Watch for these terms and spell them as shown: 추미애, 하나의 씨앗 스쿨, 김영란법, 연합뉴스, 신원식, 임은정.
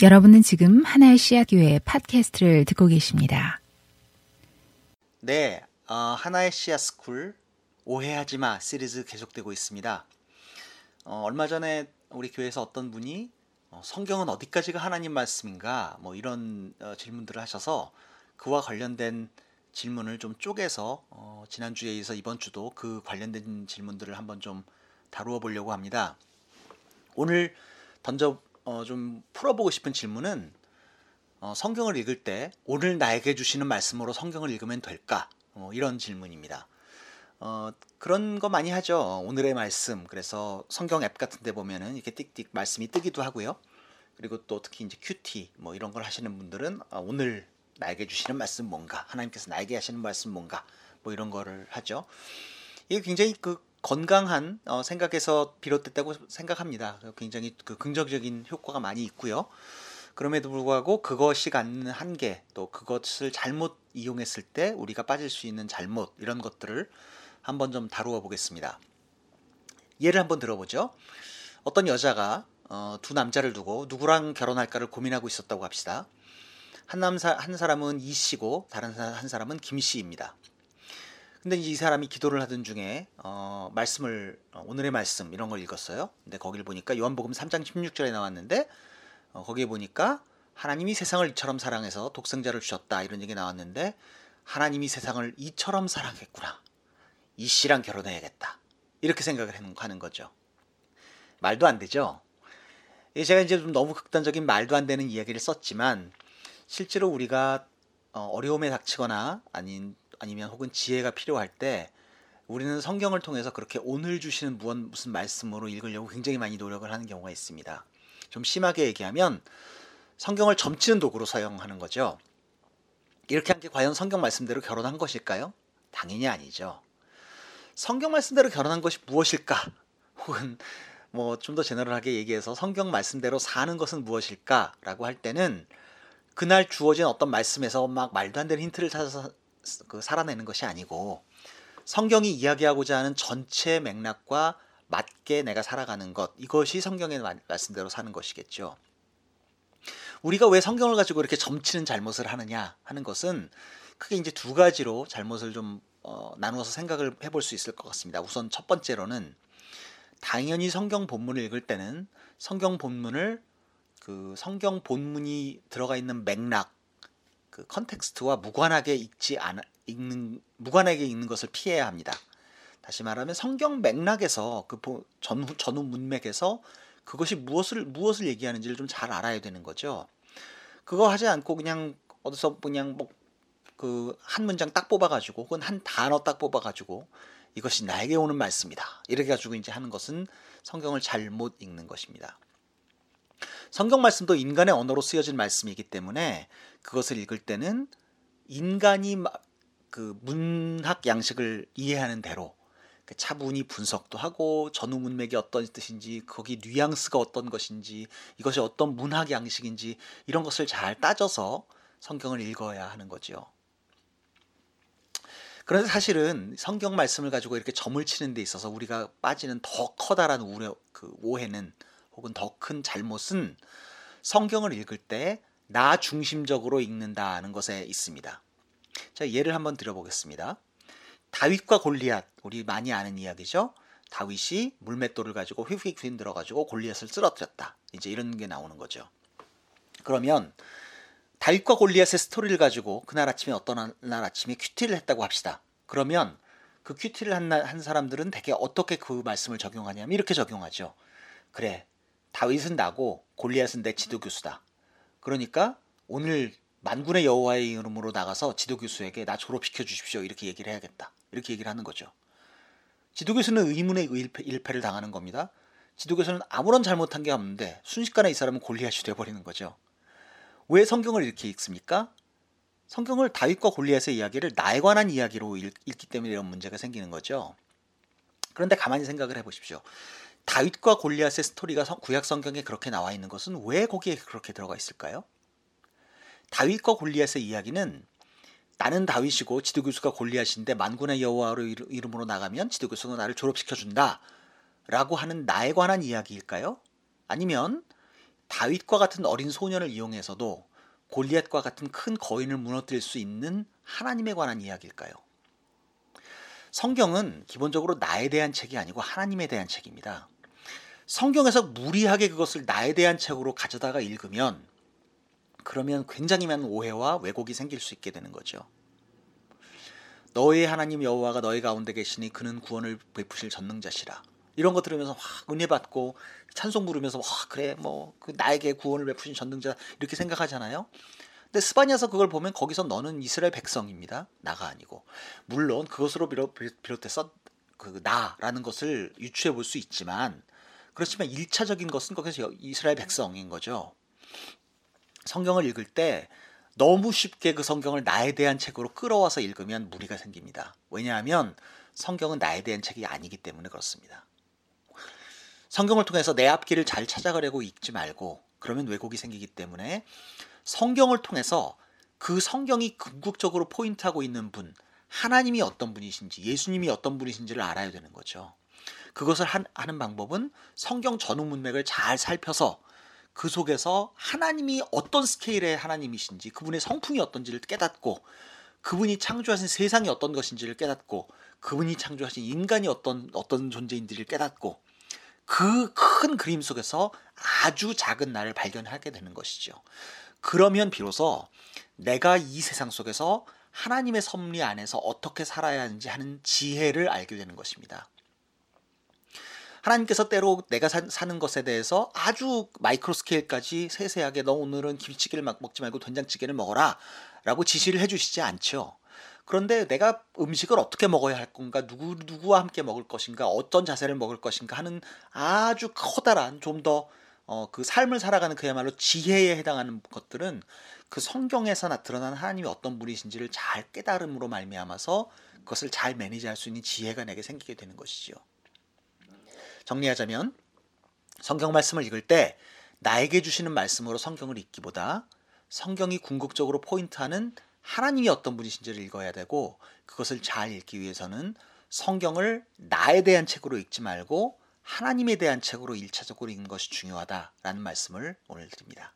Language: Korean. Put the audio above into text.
여러분은 지금 하나의 씨앗 교회 팟캐스트를 듣고 계십니다. 네, 하나의 씨앗 스쿨 오해하지 마 시리즈 계속되고 있습니다. 얼마 전에 우리 교회에서 어떤 분이 성경은 어디까지가 하나님 말씀인가 뭐 이런 질문들을 하셔서 그와 관련된 질문을 좀 쪼개서 지난주에 이어서 이번 주도 그 관련된 질문들을 한번 좀 다루어 보려고 합니다. 오늘 좀 풀어보고 싶은 질문은 성경을 읽을 때 오늘 나에게 주시는 말씀으로 성경을 읽으면 될까? 이런 질문입니다. 그런 거 많이 하죠. 오늘의 말씀. 그래서 성경 앱 같은 데 보면은 이렇게 띡띡 말씀이 뜨기도 하고요. 그리고 또 특히 이제 큐티 뭐 이런 걸 하시는 분들은 오늘 나에게 주시는 말씀 뭔가? 하나님께서 나에게 하시는 말씀 뭔가? 뭐 이런 거를 하죠. 이게 굉장히 그 건강한 생각에서 비롯됐다고 생각합니다. 굉장히 그 긍정적인 효과가 많이 있고요. 그럼에도 불구하고 그것이 갖는 한계, 또 그것을 잘못 이용했을 때 우리가 빠질 수 있는 잘못, 이런 것들을 한번 좀 다루어 보겠습니다. 예를 한번 들어보죠. 어떤 여자가 두 남자를 두고 누구랑 결혼할까를 고민하고 있었다고 합시다. 한 사람은 이 씨고 다른 한 사람은 김 씨입니다. 근데 이 사람이 기도를 하던 중에 오늘의 말씀 이런 걸 읽었어요. 근데 거기를 보니까 요한복음 3장 16절에 나왔는데 거기에 보니까 하나님이 세상을 이처럼 사랑해서 독생자를 주셨다 이런 얘기 나왔는데 하나님이 세상을 이처럼 사랑했구나. 이 씨랑 결혼해야겠다. 이렇게 생각을 하는 거죠. 말도 안 되죠. 제가 이제 좀 너무 극단적인 말도 안 되는 이야기를 썼지만 실제로 우리가 어려움에 닥치거나 아니면 혹은 지혜가 필요할 때 우리는 성경을 통해서 그렇게 오늘 주시는 무슨 말씀으로 읽으려고 굉장히 많이 노력을 하는 경우가 있습니다. 좀 심하게 얘기하면 성경을 점치는 도구로 사용하는 거죠. 이렇게 한 게 과연 성경 말씀대로 결혼한 것일까요? 당연히 아니죠. 성경 말씀대로 결혼한 것이 무엇일까? 혹은 뭐 좀 더 제너럴하게 얘기해서 성경 말씀대로 사는 것은 무엇일까라고 할 때는 그날 주어진 어떤 말씀에서 막 말도 안 되는 힌트를 찾아서 살아내는 것이 아니고 성경이 이야기하고자 하는 전체 맥락과 맞게 내가 살아가는 것, 이것이 성경의 말씀대로 사는 것이겠죠. 우리가 왜 성경을 가지고 이렇게 점치는 잘못을 하느냐 하는 것은 크게 이제 두 가지로 잘못을 좀 나누어서 생각을 해볼 수 있을 것 같습니다. 우선 첫 번째로는 당연히 성경 본문을 읽을 때는 성경 본문이 들어가 있는 맥락, 그 컨텍스트와 무관하게 읽는 것을 피해야 합니다. 다시 말하면 성경 맥락에서 그 전후 문맥에서 그것이 무엇을 얘기하는지를 좀 잘 알아야 되는 거죠. 그거 하지 않고 그냥 어디서 그냥 뭐 그 한 문장 딱 뽑아가지고 혹은 한 단어 딱 뽑아가지고 이것이 나에게 오는 말씀이다. 이렇게 가지고 이제 하는 것은 성경을 잘못 읽는 것입니다. 성경 말씀도 인간의 언어로 쓰여진 말씀이기 때문에 그것을 읽을 때는 인간이 그 문학 양식을 이해하는 대로 차분히 분석도 하고 전후 문맥이 어떤 뜻인지 거기 뉘앙스가 어떤 것인지 이것이 어떤 문학 양식인지 이런 것을 잘 따져서 성경을 읽어야 하는 거죠. 그런데 사실은 성경 말씀을 가지고 이렇게 점을 치는 데 있어서 우리가 빠지는 더 커다란 오해는 혹은 더 큰 잘못은 성경을 읽을 때 나 중심적으로 읽는다는 것에 있습니다. 자, 예를 한번 들어보겠습니다. 다윗과 골리앗, 우리 많이 아는 이야기죠. 다윗이 물맷돌을 가지고 휙휙 휘둘러가지고 골리앗을 쓰러뜨렸다. 이제 이런 게 나오는 거죠. 그러면 다윗과 골리앗의 스토리를 가지고 그날 아침에 어떤 날 아침에 큐티를 했다고 합시다. 그러면 그 큐티를 한 사람들은 대개 어떻게 그 말씀을 적용하냐면 이렇게 적용하죠. 그래, 다윗은 나고 골리앗은 내 지도교수다. 그러니까 오늘 만군의 여호와의 이름으로 나가서 지도교수에게 나 졸업시켜 주십시오. 이렇게 얘기를 해야겠다. 이렇게 얘기를 하는 거죠. 지도교수는 의문의 일패를 당하는 겁니다. 지도교수는 아무런 잘못한 게 없는데 순식간에 이 사람은 골리앗이 돼버리는 거죠. 왜 성경을 이렇게 읽습니까? 성경을 다윗과 골리앗의 이야기를 나에 관한 이야기로 읽기 때문에 이런 문제가 생기는 거죠. 그런데 가만히 생각을 해보십시오. 다윗과 골리앗의 스토리가 구약 성경에 그렇게 나와 있는 것은 왜 거기에 그렇게 들어가 있을까요? 다윗과 골리앗의 이야기는 나는 다윗이고 지도교수가 골리앗인데 만군의 여호와로 이름으로 나가면 지도교수가 나를 졸업시켜준다 라고 하는 나에 관한 이야기일까요? 아니면 다윗과 같은 어린 소년을 이용해서도 골리앗과 같은 큰 거인을 무너뜨릴 수 있는 하나님에 관한 이야기일까요? 성경은 기본적으로 나에 대한 책이 아니고 하나님에 대한 책입니다. 성경에서 무리하게 그것을 나에 대한 책으로 가져다가 읽으면 그러면 굉장히 많은 오해와 왜곡이 생길 수 있게 되는 거죠. 너의 하나님 여호와가 너희 가운데 계시니 그는 구원을 베푸실 전능자시라. 이런 거 들으면서 확 은혜 받고 찬송 부르면서 그래 뭐 나에게 구원을 베푸신 전능자 이렇게 생각하잖아요. 근데 스바냐서 그걸 보면 거기서 너는 이스라엘 백성입니다. 나가 아니고. 물론 그것으로 비롯해서 그 나라는 것을 유추해 볼 수 있지만 그렇지만 1차적인 것은 거기서 이스라엘 백성인 거죠. 성경을 읽을 때 너무 쉽게 그 성경을 나에 대한 책으로 끌어와서 읽으면 무리가 생깁니다. 왜냐하면 성경은 나에 대한 책이 아니기 때문에 그렇습니다. 성경을 통해서 내 앞길을 잘 찾아가려고 읽지 말고 그러면 왜곡이 생기기 때문에 성경을 통해서 그 성경이 궁극적으로 포인트하고 있는 분, 하나님이 어떤 분이신지, 예수님이 어떤 분이신지를 알아야 되는 거죠. 그것을 하는 방법은 성경 전후 문맥을 잘 살펴서 그 속에서 하나님이 어떤 스케일의 하나님이신지, 그분의 성품이 어떤지를 깨닫고, 그분이 창조하신 세상이 어떤 것인지를 깨닫고, 그분이 창조하신 인간이 어떤 존재인지를 깨닫고, 그 큰 그림 속에서 아주 작은 나를 발견하게 되는 것이죠. 그러면 비로소 내가 이 세상 속에서 하나님의 섭리 안에서 어떻게 살아야 하는지 하는 지혜를 알게 되는 것입니다. 하나님께서 때로 내가 사는 것에 대해서 아주 마이크로 스케일까지 세세하게 너 오늘은 김치찌개를 먹지 말고 된장찌개를 먹어라 라고 지시를 해주시지 않죠. 그런데 내가 음식을 어떻게 먹어야 할 건가, 누구와 함께 먹을 것인가, 어떤 자세를 먹을 것인가 하는 아주 커다란 좀 더 그 삶을 살아가는 그야말로 지혜에 해당하는 것들은 그 성경에서 드러난 하나님이 어떤 분이신지를 잘 깨달음으로 말미암아서 그것을 잘 매니지할 수 있는 지혜가 내게 생기게 되는 것이죠. 정리하자면 성경 말씀을 읽을 때 나에게 주시는 말씀으로 성경을 읽기보다 성경이 궁극적으로 포인트하는 하나님이 어떤 분이신지를 읽어야 되고 그것을 잘 읽기 위해서는 성경을 나에 대한 책으로 읽지 말고 하나님에 대한 책으로 1차적으로 읽는 것이 중요하다라는 말씀을 오늘 드립니다.